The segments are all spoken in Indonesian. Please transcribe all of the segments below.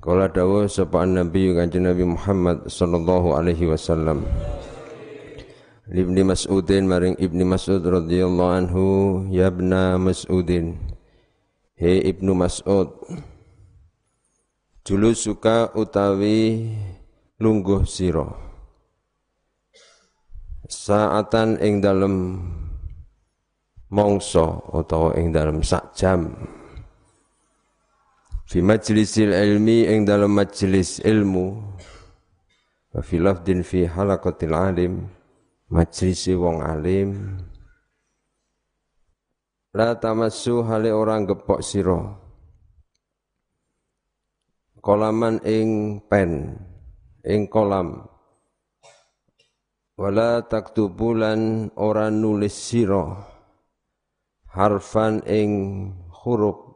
Kala dawuh sapa Nabi Kanjeng Nabi Muhammad sallallahu alaihi wasallam. Ibn Mas'udin maring Ibn Mas'ud radhiyallahu anhu, ya Ibn Mas'udin, hei Ibnu Mas'ud, julu suka utawi lungguh sira saatan ing dalem mongso utawa ing dalem sak jam fi majlisil ilmi ing dalem majlis ilmu wa fi lafdin fi halaqatil alim majlisi wong alim, la tamassu hale orang gepok siro, kolaman ing pen, ing kolam, wala taktubulan orang nulis siro, harfan ing huruf,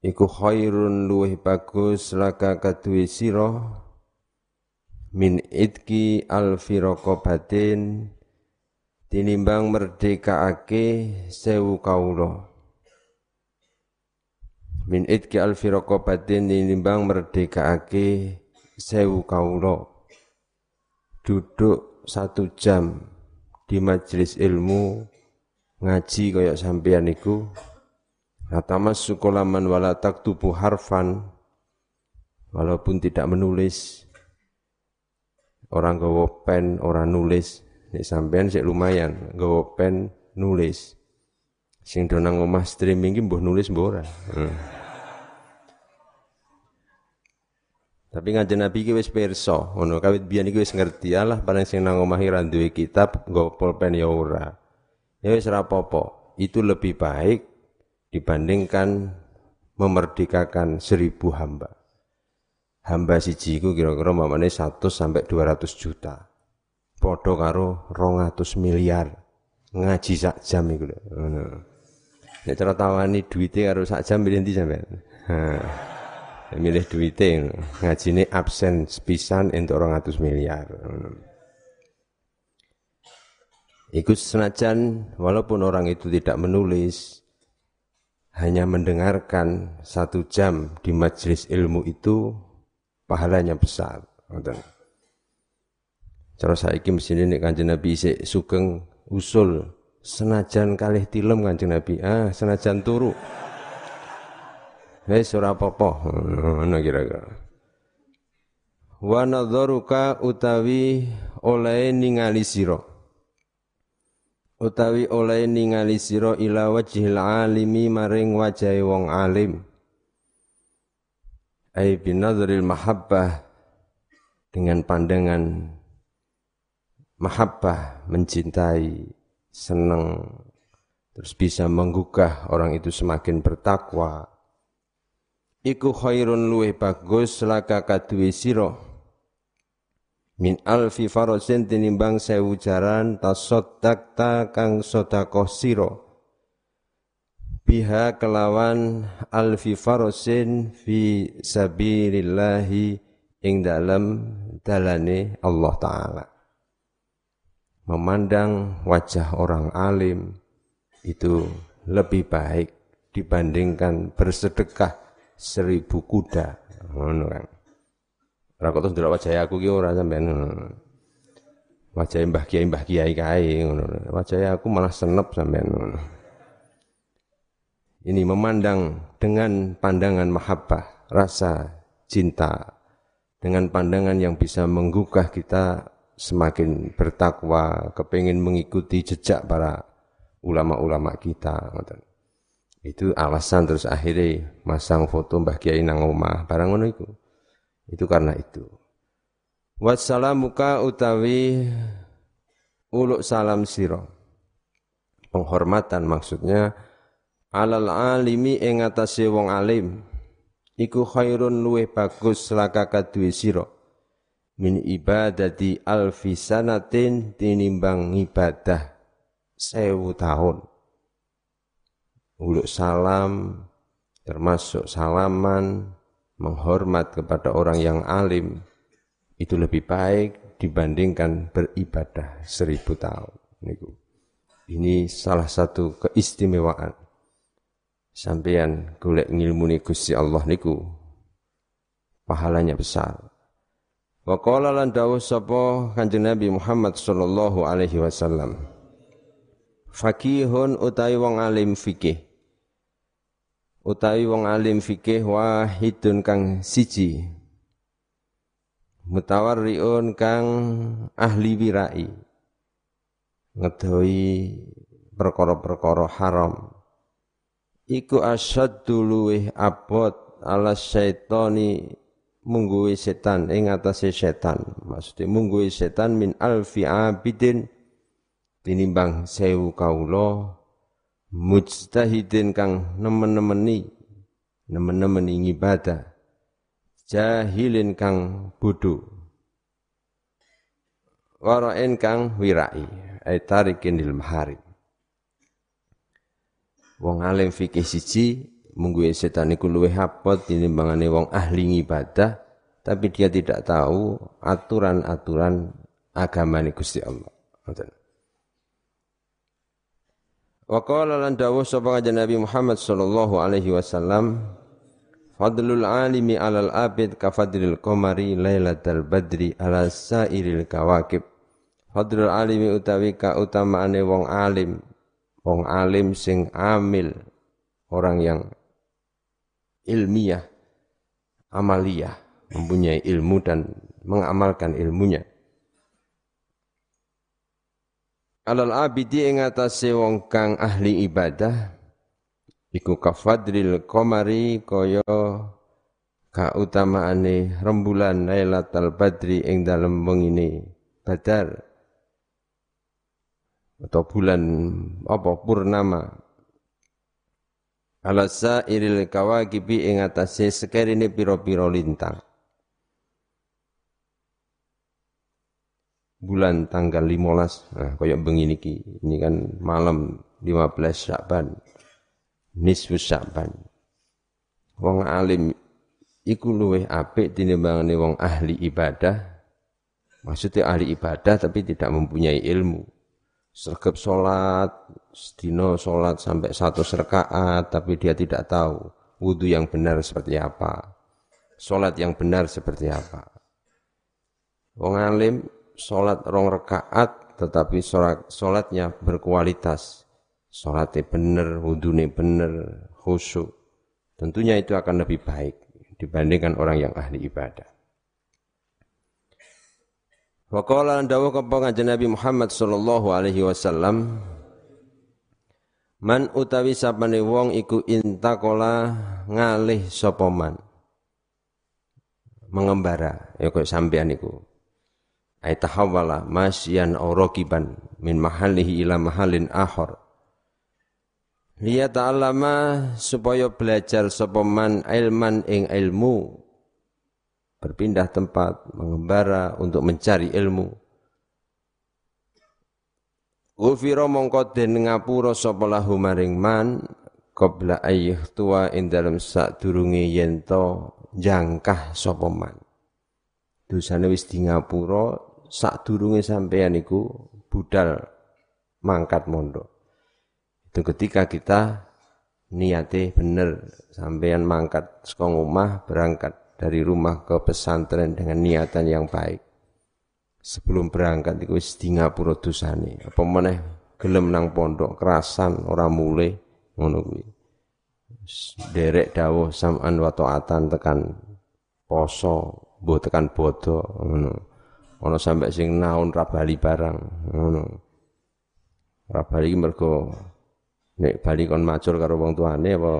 iku khairun luwih bagus laka kadwi siro, min idki alfirokobatin tinimbang merdeka ake sewu kaulo. Min idki alfirokobatin tinimbang merdeka ake sewu kaulo. Duduk satu jam di majelis ilmu ngaji koyok sampeyan iku. Latamas sukolaman walatak tubuh harfan, walaupun tidak menulis. Orang gawa pen, orang nulis. Nek sampean sik lumayan, gawa pen nulis. Sing donang omah streaming ki mbuh nulis mbuh ora. Tapi ngaji Nabi ki wis pirsa, ngono kawit biyen iki wis ngerti. Alah paling sing nang omah ora duwe kitab, nggawa pulpen ya ora. Ya wis ora apa-apa. Itu lebih baik dibandingkan memerdekakan 1000 hamba. Hamba siji iku kira-kira mamane 100 sampai 200 juta. Padha karo 200 miliar. Ngaji sak jam iku lho. Ngono. Nek cara tawani duwite karo sak jam milih ndi sampean? Ha. Milih duwite. Ngajine absen sepisan entuk 200 miliar. Iku senajan walaupun orang itu tidak menulis, hanya mendengarkan satu jam di majelis ilmu itu pahalanya besar. Cara saiki mesine nek Kanjeng Nabi isik sugeng usul senajan kalih tilem Kanjeng Nabi, senajan turu wis ora apa-apa ngono kira-kira. Wa nadzaruka utawi oleh ningali sira, utawi oleh ningali sira ila wajhil alimi maring wajahe wong alim, ai binadzril mahabbah, dengan pandangan mahabbah, mencintai, senang, terus bisa menggugah orang itu semakin bertakwa. Iku khairun luwih bagus laka kaduwe sira min alfi farosin tinimbang sewu jaran tasoddaqta kang sedekah sira biha kelawan alfi farosin fi sabilillahi ing dalam dalane Allah Ta'ala. Memandang wajah orang alim itu lebih baik dibandingkan bersedekah 1000 kuda. Ngono kan. Ora kok ndelok wajah aku ki ora sampean. Wajah Mbah Kiai kae ngono. Wajah aku malah senep sampean ngono. Ini memandang dengan pandangan mahabbah, rasa cinta, dengan pandangan yang bisa menggugah kita semakin bertakwa, kepingin mengikuti jejak para ulama-ulama kita. Itu alasan terus akhirnya masang foto Mbah Kiai nang omah, barang ngono iku. Itu karena itu. Wassalamuka utawi uluk salam sira. Penghormatan maksudnya alal alimi ing atase wong alim iku khairun luwih bagus laka kaduwe sira min ibadati alfi sanatin tinimbang ibadah 1000 tahun. Uluk salam termasuk salaman, menghormat kepada orang yang alim itu lebih baik dibandingkan beribadah 1000 tahun. Ini salah satu keistimewaan sampeyan golek ngilmune Gusti Allah niku. pahalanya besar. Wa qala lan dawuh sapa Kanjeng Nabi Muhammad sallallahu alaihi wasallam, fakihun utawi wong alim fikih, utawi wong alim fikih wahidun kang siji, mutawarriun kang ahli wirai, ngedawi perkara-perkara haram. Iku asyaddu luweh abot ala syaitani mungguwi setan, ingatasi setan, maksudnya mungguwi setan min alfi abidin tinimbang sewu kaulo mujtahidin kang nemen-nemeni ibadah, jahilin kang bodoh, warain kang wirai aitarikin dil maharib. Wong alim fikih siji mungguwi setan iku luwih apot tinimbangane wong ahli ibadah, tapi dia tidak tahu aturan-aturan agamane Gusti Allah. Wa qala lan dawuh sapa Kanjeng Nabi Muhammad sallallahu alaihi wasallam, fadlul alimi alal abid ka fadlil qamari lailatal badri ala sairil kawakib. Fadlul alimi utawi ka utamaane wong alim, wong alim sing amil, orang yang ilmiah, amaliyah, mempunyai ilmu dan mengamalkan ilmunya. Alal abidi ing atase wong kang ahli ibadah, iku kafadril qamari kaya kautamaane rembulan Lailatul Badri ing dalem wengine Badar, atau bulan apa purnama. Ala sairil kawakibi ing atase sekerine pira-pira lintang. Bulan tanggal 15, nah kaya bengi niki, ini kan malam 15 Sya'ban, nisfu Sya'ban. Wong alim iku luwih apik tinimbangane wong ahli ibadah. Maksudnya ahli ibadah tapi tidak mempunyai ilmu. Sergap sholat, sedina sholat sampai 100 rakaat, tapi dia tidak tahu wudu yang benar seperti apa, sholat yang benar seperti apa. Wong alim sholat 2 rakaat, tetapi sholatnya berkualitas, sholatnya benar, wudunya benar, khusyuk. Tentunya itu akan lebih baik dibandingkan orang yang ahli ibadah. Wa qala dawu kepada Nabi Muhammad sallallahu alaihi wasallam, man utawi sapane wong iku intakola ngalih sapa man, mengembara ya kaya sampean iku, aitahawala masyan aw raqiban min mahallihi ila mahallin akhar, liya ta'allama supaya belajar sapa man ilman ing ilmu, berpindah tempat, mengembara untuk mencari ilmu. Ghufira mongko den ngapura sapa lahu maring man qabla ayyuhtua ing dalem sadurunge yen to jangkah sapa man. Dosane wis di ngapura sadurunge sampeyan iku budal mangkat mondok. Itu ketika kita niate bener, sampeyan mangkat saka omah, berangkat dari rumah ke pesantren dengan niatan yang baik. Sebelum berangkat iku wis di ngapura dosane. Apa meneh gelem nang pondok kerasan ora mulih ngono kuwi. Derek dawuh sam'an wa ta'atan tekan poso, mbuh tekan bodho ngono. Ana sampe sing naon ra bali barang ngono. Ra bali mergo nek bali kon macul karo wong tuane apa.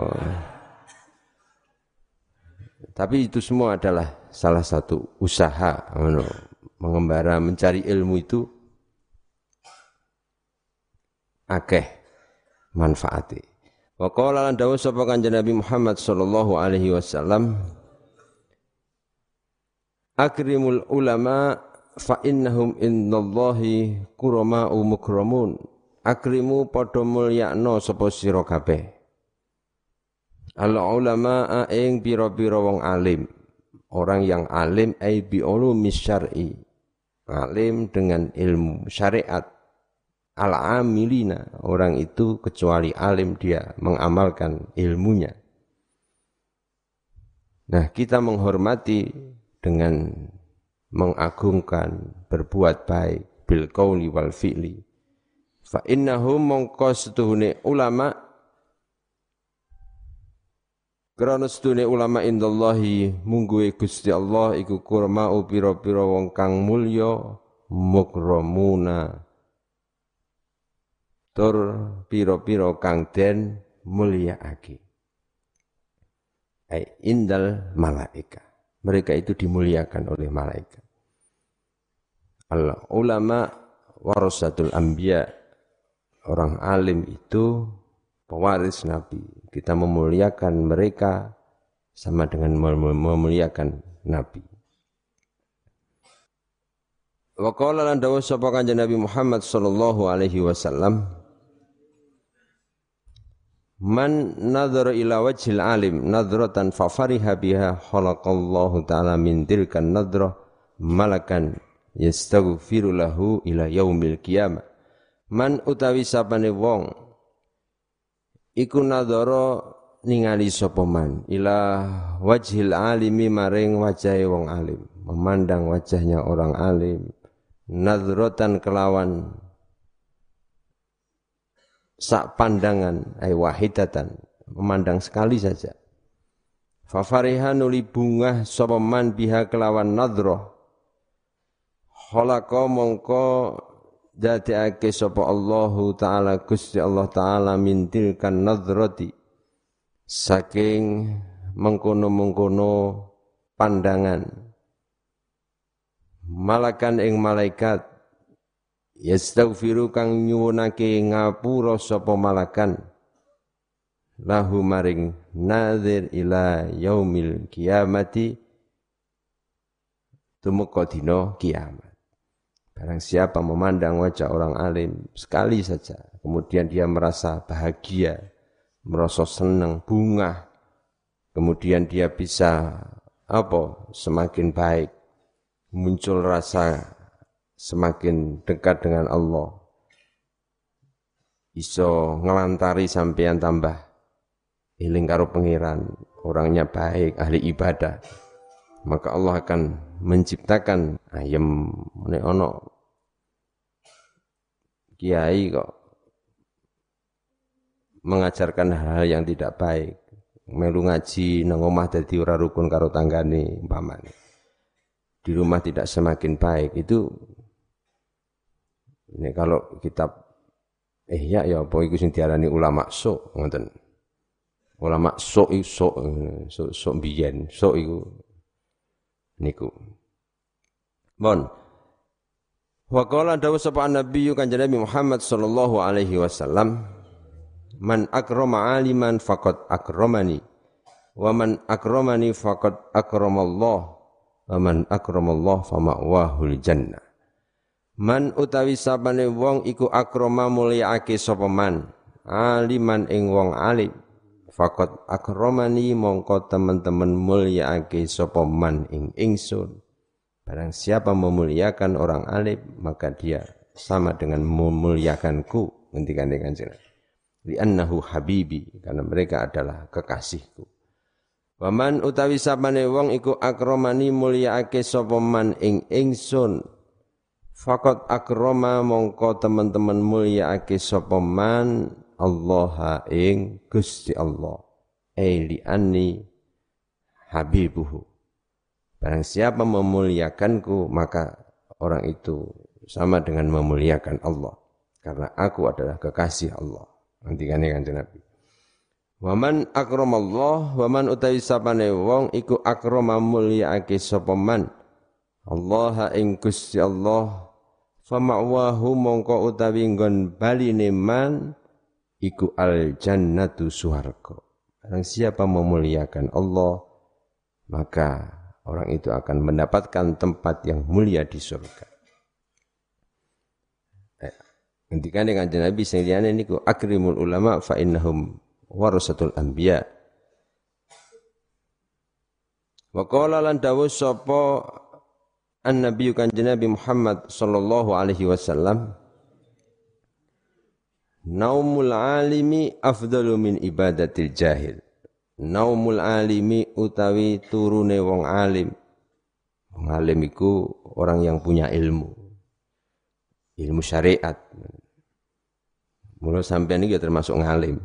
Tapi itu semua adalah salah satu usaha mengembara, mencari ilmu itu akeh manfaati. Wa qala lan dawuh sapa Kanjeng Nabi Muhammad sallallahu alaihi wasallam, akrimul ulama fa innahum innallahi kurama mukramun. Akrimu padha mulyakna sapa sira kabeh al-ulama'a ing pira-pira wong alim, orang yang alim ay bi'ulumi syar'i, alim dengan ilmu syariat, al-amilina, orang itu kecuali alim dia mengamalkan ilmunya, Nah, kita menghormati dengan mengagungkan, berbuat baik, bil qauli wal fi'li. Fa innahum mongko setuhune ulama, karena setuhune ulama indallahi mungguhe Gusti Allah iku kurmau pira-pira wong kang mulya, mukramuna tur pira-pira kang den mulyaake. Ai indal malaika, mereka itu dimuliakan oleh malaikat. Al ulama warasatul anbiya, orang alim itu pewaris Nabi. Kita memuliakan mereka sama dengan memuliakan Nabi. Wa qala lan dawu sapa kanjeng Nabi Muhammad sallallahu alaihi wasallam, man nadhara ila wajhil alim nadratan fa fariha biha khalaqallahu ta'ala min tilkan nadrah malakan yastaghfiru lahu ila yaumil qiyamah. Man utawi sapane wong iku nadhara ningali sapa man ila wajhil alimi maring wajahe wong alim, memandang wajahnya orang alim, nadhratan kelawan sak pandangan, ay wahidatan, memandang sekali saja. Fa fariha nuli bungah sapa man biha kelawan nadhrah, khalaqa mongko dadiake sapa Allahu ta'ala Gusti Allah ta'ala mintilkan nadrati saking mengkono-mengkono pandangan malakan ing malaikat yastaghfiru kang nyuwunake ngapura sapa malakan lahu maring nazir ila yaumil qiyamati tumeka dina kiamat. Barang siapa memandang wajah orang alim sekali saja, kemudian dia merasa bahagia, merasa senang, bungah, kemudian dia bisa semakin baik, muncul rasa semakin dekat dengan Allah, iso ngelantari sampeyan tambah eling karo pangeran, orangnya baik, ahli ibadah, maka Allah akan menciptakan ayam nek ana kiai kok mengajarkan hal-hal yang tidak baik, melu ngaji nang omah dadi ora rukun karo tanggane umpamane, di rumah tidak semakin baik. Itu nek kalau kitab ihya ya apa iku sing diarani ulama sok ngoten, ulama sok iku sok biyen sok iku niku. Bon. Wa qala dawu sapa Nabi kanjeng Nabi Muhammad sallallahu alaihi wasallam, man akrama aliman faqad akramani wa man akramani faqad akramallah wa man akramallah fama'wahul jannah. Man utawi sabane wong iku akrama mulyaake sapa man aliman ing wong alim, faqad akramani mongko teman-teman mulyaake sapa man ing ingsun. Barang siapa memuliakan orang alim maka dia sama dengan memuliakanku, ngendikane kanjeng Nabi, li annahu habibi, karena mereka adalah kekasihku. Wa man utawi sapane wong iku akramani mulyaake sapa man ing ingsun, faqad akrama mongko teman-teman mulyaake sapa man Allah ing Gusti Allah, ai li anni habibuhu. Barang siapa memuliakanku maka orang itu sama dengan memuliakan Allah, karena aku adalah kekasih Allah. Nanti kan kanjeng Nabi. Wa man akramallah wa man utawi sapane wong iku akrama mulyaake sapa man Allah ing Gusti Allah, fa ma'wahu mongko utawi nggon baline man iku al jannatu suwarga. Barang siapa memuliakan Allah maka orang itu akan mendapatkan tempat yang mulia di surga. Ngendikan dengan Nabi sing liyane niku akrimul ulama fa innahum warasatul anbiya. Wa qala lan dawu sapa an-nabiy kanjeng Nabi Muhammad sallallahu alaihi wasallam, naumul alimi afdalu min ibadatil jahil. naumul alimi utawi turune wong alim. Wong alim iku orang yang punya ilmu, ilmu syariat. Mula sampean iki termasuk ngalim.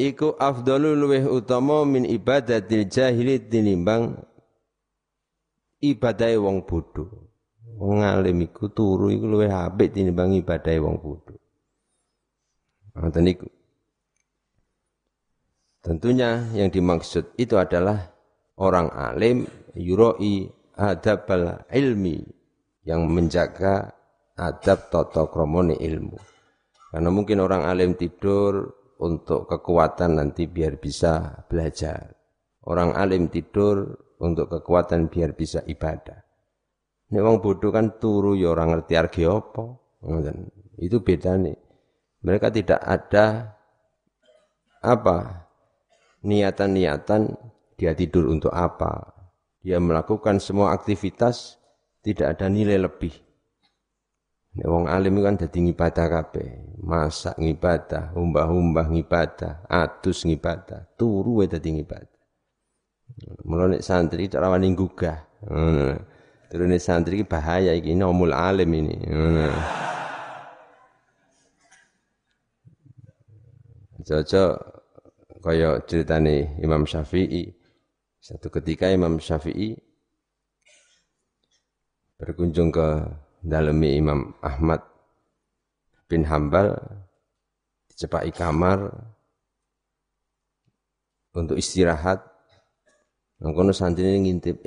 Iku afdalul weh utama min ibadatil jahili tinimbang ibadahe wong bodho. Wong alim iku turu iku luwih apik tinimbang ibadahe wong bodho. Ngoten niku. Tentunya yang dimaksud itu adalah orang alim yuroi adabal ilmi, yang menjaga adab tata kramane ilmu. Karena mungkin orang alim tidur untuk kekuatan nanti biar bisa belajar. Orang alim tidur untuk kekuatan biar bisa ibadah. Nek wong bodoh kan turu ya ora ngerti arge apa. Itu bedane. Mereka tidak ada niatan-niatan dia tidur untuk apa. Dia melakukan semua aktivitas tidak ada nilai lebih. Nek wong alim kan dadi ngibadah kabeh, masak ngibadah, umbah-umbah ngibadah, adus ngibadah, turu dadi ngibadah. Mulane santri ora wani nggugah. Turune santri iki bahaya iki, nomul alim ini. Cocok kaya ceritane Imam Syafi'i. Satu ketika Imam Syafi'i berkunjung ke dalemi Imam Ahmad bin Hambal, dicepai kamar untuk istirahat. Nangkono santri ngintip,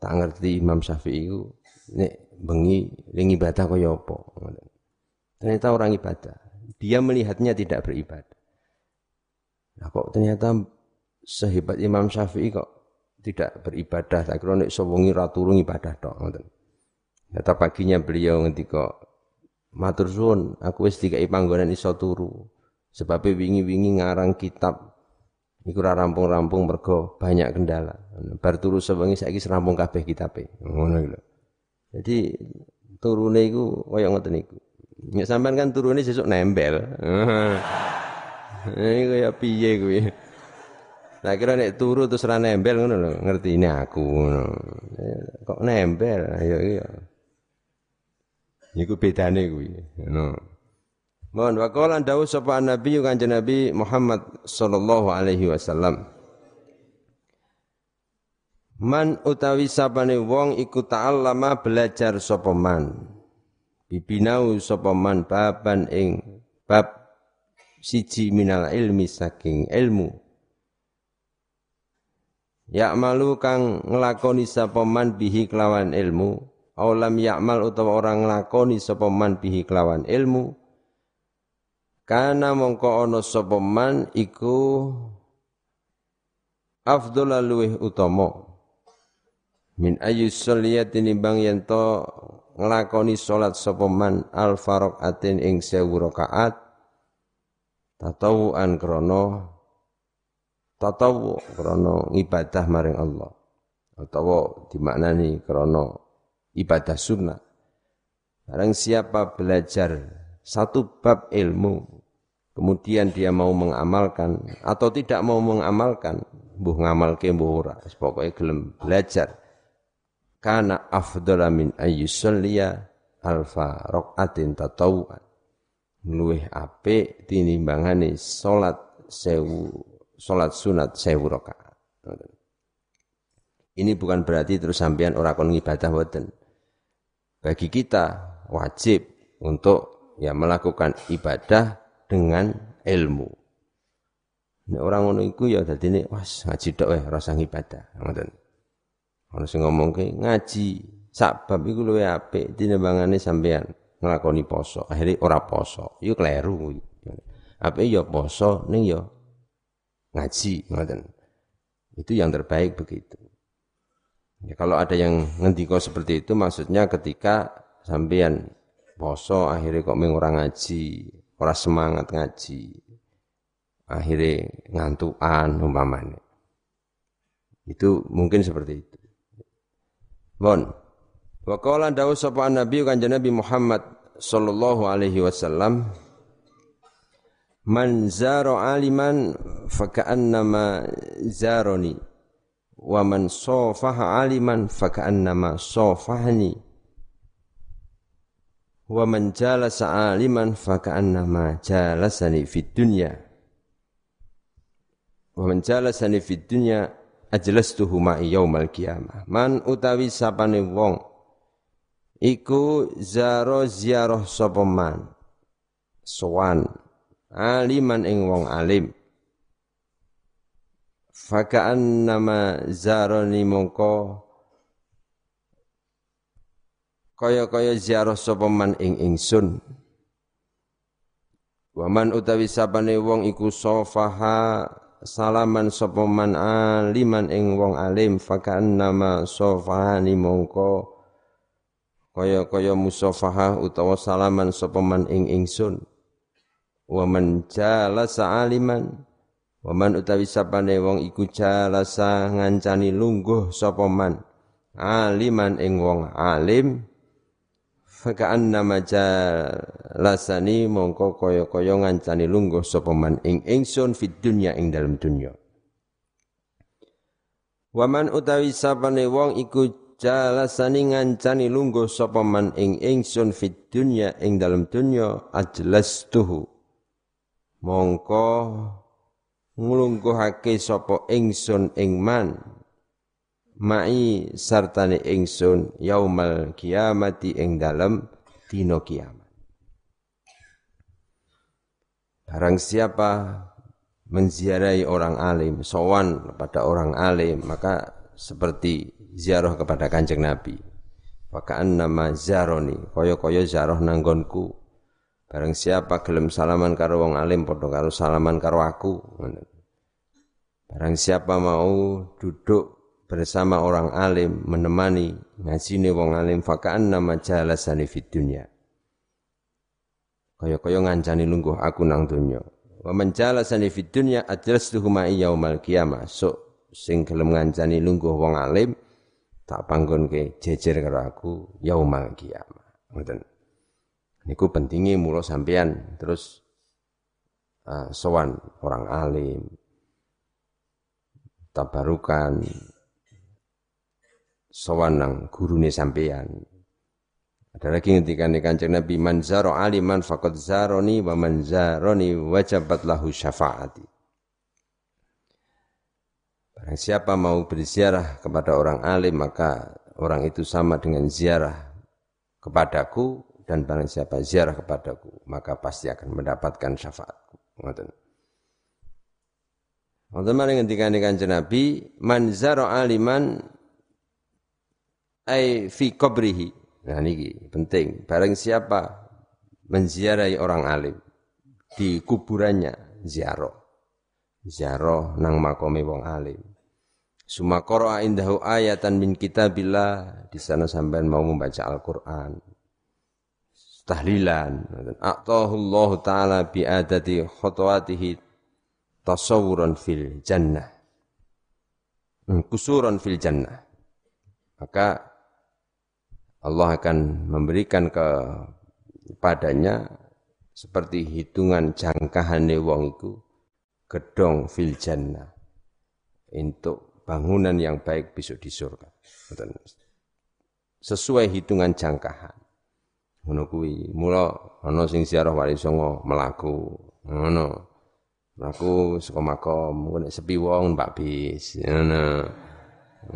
tak ngerti Imam Syafi'i ku nek bengi ning ibadah kaya apa. Ternyata orang ibadah, dia melihatnya tidak beribadah. Nah, kok ternyata sehebat Imam Syafi'i kok tidak beribadah. Tak kira nek sewengi ra turu ibadah tok ngoten. Ternyata paginya beliau ngendika, "Matur suwun, aku wis dikai panggonan iso turu. Sebab wingi-wingi ngarang kitab iku ra rampung-rampung mergo banyak kendala. Bar turu sewengi saiki wis rampung kabeh kitabe." Ngono iki lho. Jadi turune iku kaya ngoten niku. Nek sampean kan turune sesuk nempel. Ini kaya piye kuwi. Lah kira nek turu terus ra nembel ngono lho, ngertine aku ngono. Kok nembel ya iki ya. Niku bedane kuwi. Ngono. Mohon waqala dawuh sapa Nabi Kanjeng Nabi Muhammad sallallahu alaihi wasallam. Man utawi sabane wong iku ta'allama belajar sapa man. Bibinau sapa man baban ing bab siji minal ilmi saking ilmu. Ya'malu kang nglakoni sapa man bihi kelawan ilmu, aulam ya'mal utawa orang nglakoni sapa man bihi kelawan ilmu. Kana mongko ana sapa man iku afdhal luwih utama min ayyi sholiyatin bang yen to nglakoni salat sapa man al faraqatin ing 1000 rakaat. Tatawuan krono tatawu krono ibadah maring Allah, atau dimaknani krono ibadah sunnah. Barang siapa belajar satu bab ilmu kemudian dia mau mengamalkan atau tidak mau mengamalkan, mbuh ngamalke mbuh ora, pokoke gelem belajar, kana afdhala min ayyusalliya alfa raqatin tatawuan, luwih apik tinimbangane salat sunat 1000 rakaat. Ini bukan berarti terus sampean ora kon ngibadah mboten. Bagi kita wajib untuk melakukan ibadah dengan ilmu. Nek ora ngono iku ya dadine wes ngaji tok wae ora usah ngibadah, ngoten. Ono sing ngomongke ngaji sak bab iku luwih apik tinimbangane sampean nglakoni poso, akhire ora poso. Iku kleru. Apike ya poso ning ya ngaji, ngoten. Itu yang terbaik begitu. Ya, kalau ada yang ngendika seperti itu maksudnya ketika sampean poso akhire kok mung ora ngaji, ora semangat ngaji. Akhire ngantukan umpamane. Itu mungkin seperti itu. Bon. Wa qala dawu sapa Nabi Kanjeng Nabi Muhammad sallallahu alaihi wasallam Man zaro aliman faka'annama zaroni, wa man sofaha aliman faka'annama sofahani, wa man jalasa aliman faka'annama jalasani fid dunya, wa man jalasani fid dunya ajlastuhu ma'i yaumal qiyamah. Man utawi sapane wong iku zaro ziarah sapa man sowan aliman ing wong alim, fakaan nama zaroni mongko kaya-kaya ziarah sapa man ing ingsun. Waman utawi sapane wong iku sofaha salaman sapa man aliman ing wong alim, fakaan nama sofahani mongko kaya-kaya musofaha utawa salaman sapa man ing ingsun. Waman jalasa aliman, waman utawi sapane wong iku jalasa ngancani lungguh sapa man aliman ing wong alim, faka'annama jalasani mongko kaya-kaya ngancani lungguh sapa man ing ingsun fid dunya ing dalem dunya. Waman utawi sapane wong iku jalasani ngancani lungguh sapa man ing ingsun fid dunya ing dalem dunya ajlastuhu mongko nglungguhake sapa ingsun ing man mai sartane ingsun yaumal kiamati ing dalem dina kiamat. Barang siapa menziarahi orang alim, sowan kepada orang alim, maka seperti ziarah kepada Kanjeng Nabi. Fakaan nama zaroni, kaya-kaya ziarah nanggonku. Barang siapa gelem salaman karo wong alim padha karo salaman karo aku. Barang siapa mau duduk bersama orang alim, menemani ngajine wong alim, fakaan nama jalasane fid dunya, kaya-kaya ngancani lungguh aku nang dunya. Wa man jalasane fid dunya ajlastuhu ma'i yaumal qiyamah. So sing gelem ngancani lungguh wong alim tak panggonke jejer karo aku yaumal qiyamah. Ngoten. Niku pentingnya mula sampean terus sowan orang alim, tabarukan, sowan nang gurune sampean. Ada lagi ngendikane Kanjeng Nabi, man zaro aliman faqad zaroni wa man zaroni wajabat lahu syafaati. Barang siapa mau berziarah kepada orang alim, maka orang itu sama dengan ziarah kepadaku, dan barang siapa ziarah kepadaku maka pasti akan mendapatkan syafaatku. Ngoten. Ngoten mari ngendikane Kanjeng Nabi, man zara aliman ai fi qabrihi. Nah niki penting. Barang siapa menziarahi orang alim di kuburannya, ziarah. Ziarah nang makome wong alim. Summa qara'a indahu ayatan min kitabillah, di sana sampean mau membaca Al-Qur'an. Tahlilan, a'tahullahu ta'ala bi'adati khutwatihi tasawuran fil jannah, kusuran fil jannah. Maka Allah akan memberikan kepadanya seperti hitungan jangkahane wong iku gedong fil jannah, untuk bangunan yang baik besok di surga. Sesuai hitungan jangkahan. Ngono kuwi mula ana sing ziarah Wali Songo mlaku ngono mlaku saka makom nek sepi wong mbak bis ngono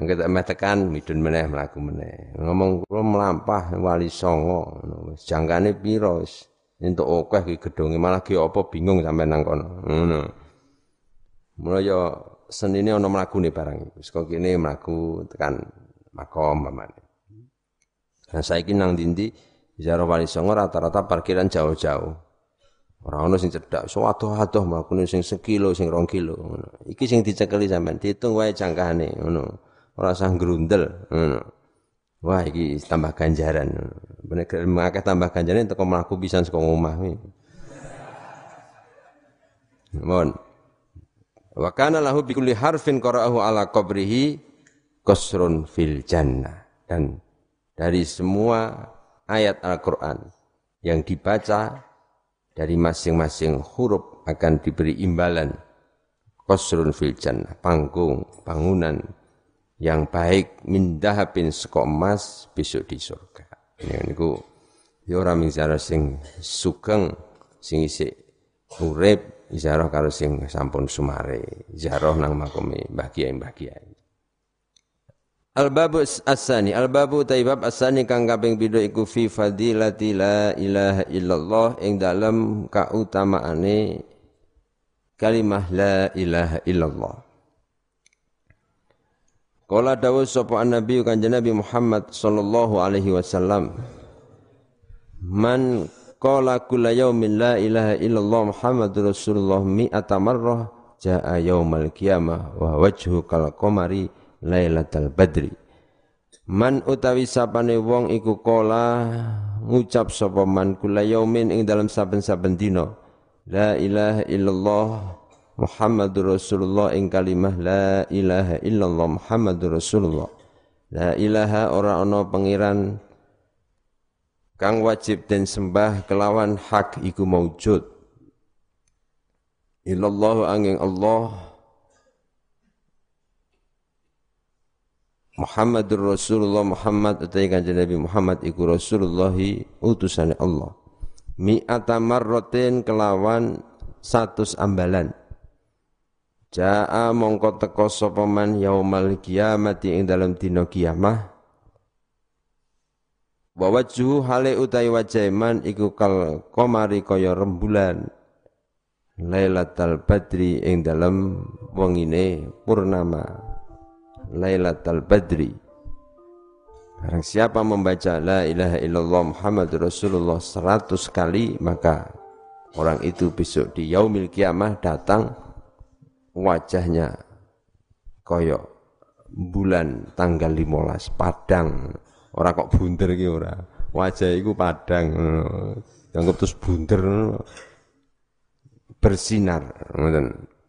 engke tak metekan midun meneh mlaku meneh ngomong kula mlampah Wali Songo ngono wis jangkane pira wis entuk akeh kuwi gedonge malah ge apa bingung sampean nang kono ngono mula ya senine ana mlakune barang saka kene mlaku tekan makom pamane nah saiki nang ndi-ndi ziarah Wali Songo rata-rata parkiran jauh-jauh. Ora ono sing cedhak, sowadoh-adoh mlakune sing 1 kilo, sing 2 kilo. Iki sing dicekeli sampean, diitung wae jangkahane, ngono. Ora usah grundel, ngono. Wah, iki tambah ganjaran. Bener akeh tambah ganjaran teko mlaku pisan saka omah. Mon. Wa kana lahu bi kulli harfin qara'ahu ala qabrihi qasrun fil jannah. Dan dari semua ayat Al-Qur'an yang dibaca dari masing-masing huruf akan diberi imbalan. Qasrun fil jannah, panggung, bangunan yang baik, min dahabin saka emas, besok di surga. Ini ku yora min sareng sing sugeng sing isih urip ijarah karo sing sampun sumare, ijarah nang makome Mbah Kiai-mbah Kiai. Al-babu as-sani, al-babu taibab as-sani kang kaping pindho iku fi fadilati la ilaha illallah, ing dalem kautamaane kalimah la ilaha illallah. Kala dawuh sapa Nabi Kanjeng Nabi Muhammad sallallahu alaihi wasallam, man qala kullu yaumin la ilaha illallah Muhammadur Rasulullah mi'ata marrah jaa yaumal qiyamah wa wajhu kal qamari Lailatul Badri. Man utawi sapane wong iku kola ngucap sapa man kula yaumin ing dalam saben-saben dina la ilaha illallah Muhammadur Rasulullah ing kalimah la ilaha illallah Muhammadur Rasulullah. La ilaha ora ana pangeran kang wajib den sembah kelawan hak iku maujud. Illallahu angin Allah Muhammadur Rasulullah, Muhammad utai Kanjeng Nabi Muhammad iku Rasulullah utusane Allah. Mi'ata marratin kelawan 100 ambalan. Ja'a mongko teka sapa man yaumal qiyamati ing dalem dina kiamah. Wa wajhu hale utai wajah man iku kal qamari kaya rembulan. Lailatul Badri ing dalem wengine purnama. Lailatul Badri. Barang siapa membaca la ilaha illallah Muhammadur Rasulullah 100 kali, maka orang itu besok di yaumil kiamah datang wajahnya koyok bulan tanggal 15 padang. Ora kok bunder iki ora. Wajah iku padang. Dianggap terus bunder bersinar, ngoten.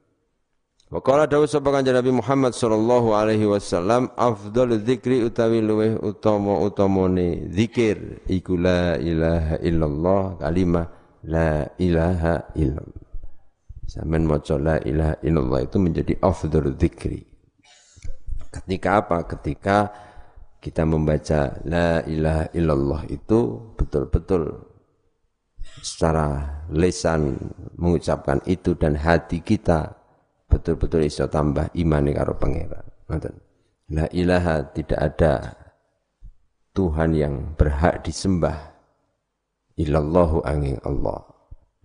Wakala dawuh sapa Kanjeng Nabi Muhammad sallallahu alaihi wasallam, afdhalu dzikri utawi luweh utama-utamane zikir iku la ilaha illallah, kalimah la ilaha illallah. Sampeyan maca la ilaha illallah itu menjadi afdhalu dzikri. Ketika apa? Ketika kita membaca la ilaha illallah itu betul-betul secara lisan mengucapkan itu dan hati kita betul-betul iso tambah imane karo pangeran. Ngoten. La ilaha, tidak ada Tuhan yang berhak disembah illallahu angin Allah.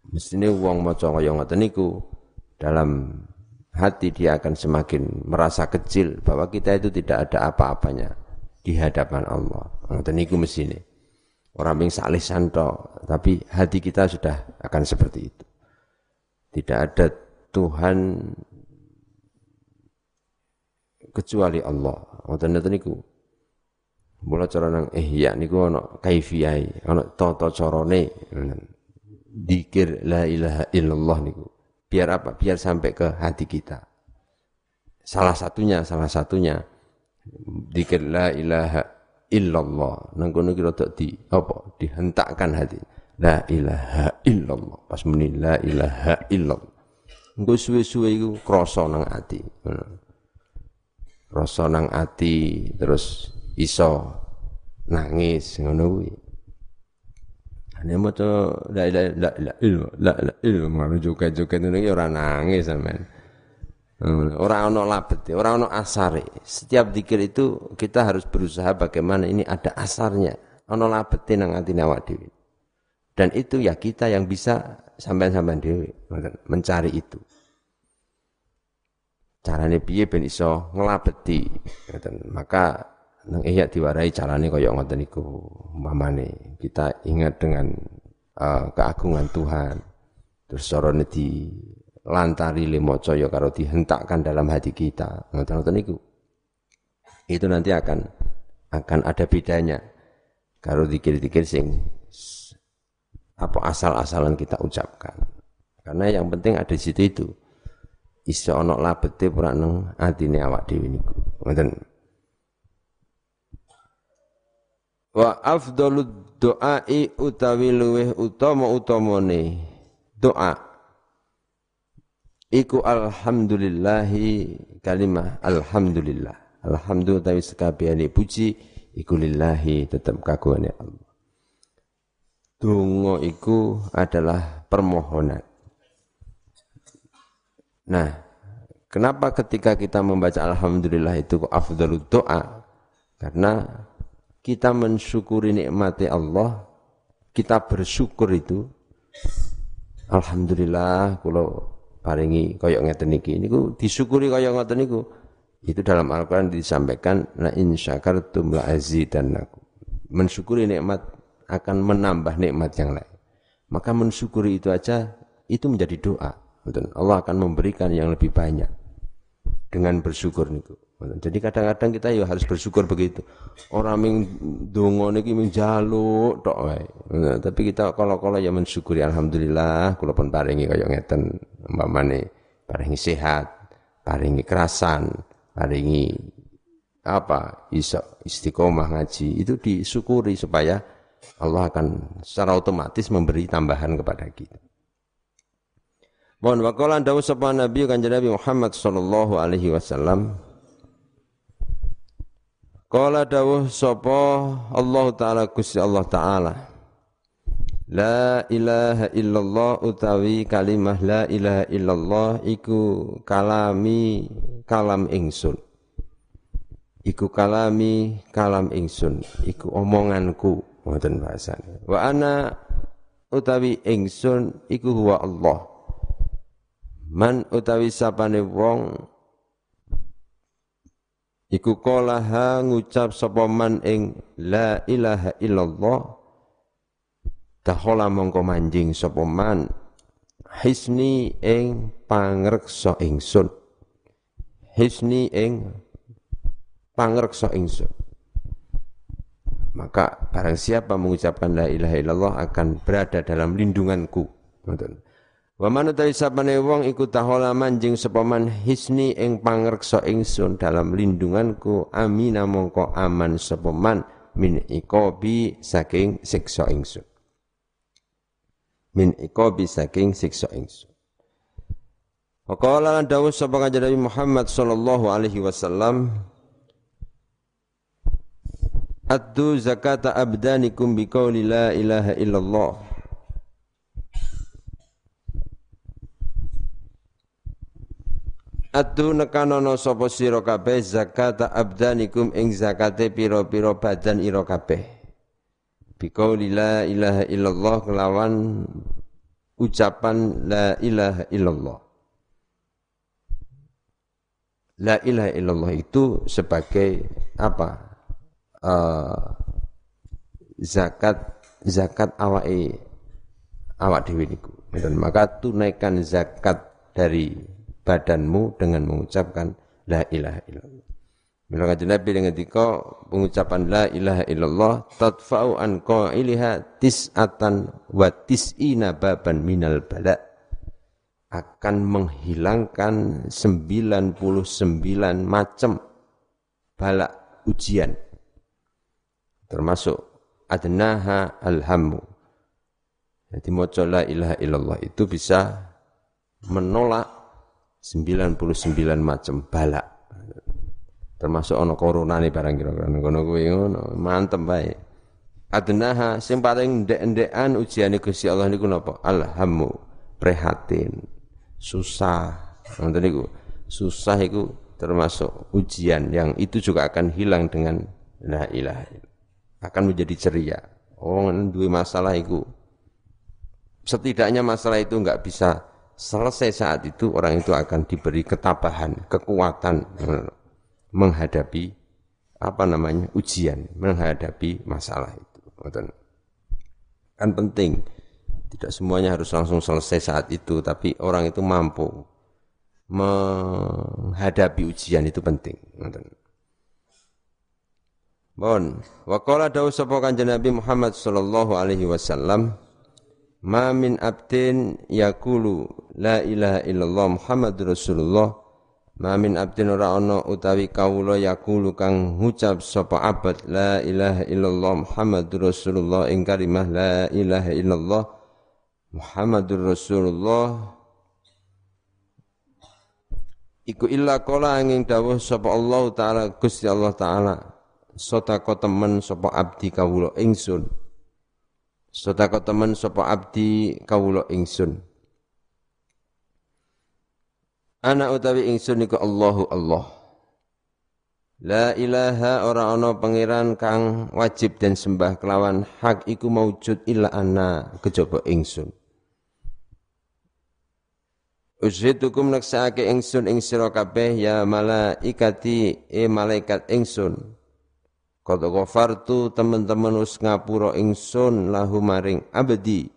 Mestine wong maca kaya ngoten niku dalam hati dia akan semakin merasa kecil bahwa kita itu tidak ada apa-apanya di hadapan Allah. Ngoten niku mestine. Ora mung sak lisan tok, tapi hati kita sudah akan seperti itu. Tidak ada Tuhan kecuali Allah. Ngoten-ngoten niku. Mula cara nang ihya niku ana kaifiyai, ana tata carane. Dzikir la ilaha illallah niku. Biar apa? Biar sampai ke hati kita. Salah satunya dzikir la ilaha illallah. Nang kono kira tok di apa? Dihentakkan hati. La ilaha illallah. Pas muni la ilaha illallah. Engko suwe-suwe iku krasa nang ati. Rasa nang ati terus iso nangis ngono kuwi. Ane maca la ilaha illallah, la ilaha illallah joget-joget ngene iki ora nangis sampean. Ora ana labete, ora ana asare. Setiap zikir itu kita harus berusaha bagaimana ini ada asarnya, ana labete nang atine awak dhewe. Dan itu ya kita yang bisa sampean-sampean dhewe mencari itu. Carane piye ben iso nglabeti ngoten. Maka nang iya diwarai carane kaya ngoten niku mamane. Kita ingat dengan keagungan Tuhan. Terus carane dilantari le maca ya karo dihentakkan dalam hati kita. Ngoten-ngoten niku. Itu nanti akan ada bedanya karo zikir-zikir sing apa asal-asalan kita ucapkan. Karena yang penting ada di situ itu. Isa ana labete ora nang atine awak dhewe niku. Ngoten. Wa afdhalud du'a'i utawi luweh utama-utamane doa iku alhamdulillahi kalimah alhamdulillah. Alhamdulillah tapi sekabehane puji iku lillahi tetap kagungane Allah. Donga iku adalah permohonan. Nah, kenapa ketika kita membaca alhamdulillah itu afdhalud doa? Karena kita mensyukuri nikmati Allah, kita bersyukur itu alhamdulillah kula paringi kaya ngeten niki. Niku disyukuri kaya ngoten niku. Itu dalam Al-Qur'an disampaikan la in syakartum la azidannakum. Mensyukuri nikmat akan menambah nikmat yang lain. Maka mensyukuri itu aja itu menjadi doa. Allah akan memberikan yang lebih banyak dengan bersyukur niku. Jadi kadang-kadang kita ya harus bersyukur begitu. Orang ming donga niki ming njaluk tok wae. Tapi kita kala-kala ya mensyukuri alhamdulillah kula pun paringi kaya ngeten umpamane paringi sehat, paringi kerasan, paringi apa iso istiqomah ngaji itu disyukuri supaya Allah akan secara otomatis memberi tambahan kepada kita. Mohon waqala dawu sapa Nabi kanjeng Nabi Muhammad sallallahu alaihi wasallam. Qala dawuh sapa Allah taala Gusti Allah taala. La ilaha illallah utawi kalimah la ilaha illallah iku kalami kalam ingsun. Iku kalami kalam ingsun, iku omonganku ngoten bahasane. Wa ana utawi ingsun iku huwa Allah. Man utawi sapane wong iku qolaha ngucap sapa man ing la ilaha illallah dakhala mongko manjing sapa man hisni ing pangreksa ingsun maka barang siapa mengucapkan la ilaha illallah akan berada dalam lindunganku ngoten. Wa man ta isabane wong iku tahola manjing sepaman hisni ing pangreksa ingsun dalam lindunganku amina mongko aman sepaman min iqabi saking siksa ingsun Waqala lan dawuh sapa kanjeng Nabi Muhammad sallallahu alaihi wasallam addu zakata abdanikum biqauli la ilaha illallah. Atu nekanono sapa sira kabeh zakata abdanikum ing zakate pira-pira badan ira kabeh. Biqauli la ilaha illallah kelawan ucapan la ilaha illallah. La ilaha illallah itu sebagai apa? Zakat awake dhewe niku. Maka tunaikan zakat dari badanmu dengan mengucapkan la ilaha illallah. Mila kanjeng Nabi ngendika pengucapan la ilaha illallah tadfa'u an qa'iliha tis'atan wa tis'ina baban minal bala akan menghilangkan 99 macam bala ujian termasuk adnaha alhamu. Jadi maca la ilaha illallah itu bisa menolak 99 macam balak termasuk ono corona nih barang kira-kira ngono kuwi ngono mantem bae adnaha sing paling ndek-ndekan ujiane Gusti Allah niku napa alhammu prihatin susah ngono niku susah iku termasuk ujian yang itu juga akan hilang dengan la ilaha akan menjadi ceria wong duwe masalah iku setidaknya masalah itu enggak bisa selesai saat itu orang itu akan diberi ketabahan, kekuatan menghadapi ujian, menghadapi masalah itu. Kan penting. Tidak semuanya harus langsung selesai saat itu, tapi orang itu mampu menghadapi ujian itu penting. Bon, wa qala dawu sapa kanjeng Nabi Muhammad sallallahu alaihi wasallam ma min abdin yaqulu la ilaha illallah Muhammadur Rasulullah ma min abdin ora ana utawi kawula yaqulu kang ngucap sapa abad la ilaha illallah Muhammadur Rasulullah ing kalimah la ilaha illallah Muhammadur Rasulullah iku illa qala angin dawuh sapa Allah taala Gusti Allah taala sodako temen sapa abdi kawula ingsun sodako temen sapa abdi kawula ingsun ana utawi ingsun iku Allahu Allah la ilaha ora ana pangeran kang wajib den sembah kelawan hak iku maujud illa ana kejaba ingsun Ushidukum naksa'ake ingsun ing sira kabeh ya malaikati malaikat ingsun. Qad ghafartu teman-teman us ngapura ingsun lahu maring abdi.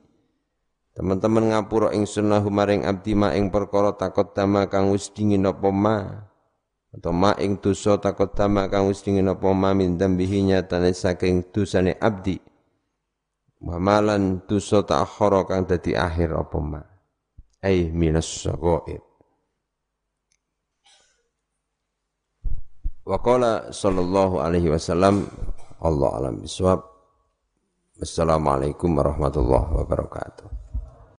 Teman-teman ngapura ingsun lahu maring abdi ma ing perkara taqaddama kang wis dingin apa ma. Atau ma ing dosa taqaddama kang wis dingin apa ma min dambihi nyatane saking dosane abdi. Mamalan dosa ta'akhara kang dadi akhir apa ma. Ay minas sagair. Wa qala sallallahu alaihi wasallam Allah alam biswab. Wassalamualaikum warahmatullahi wabarakatuh.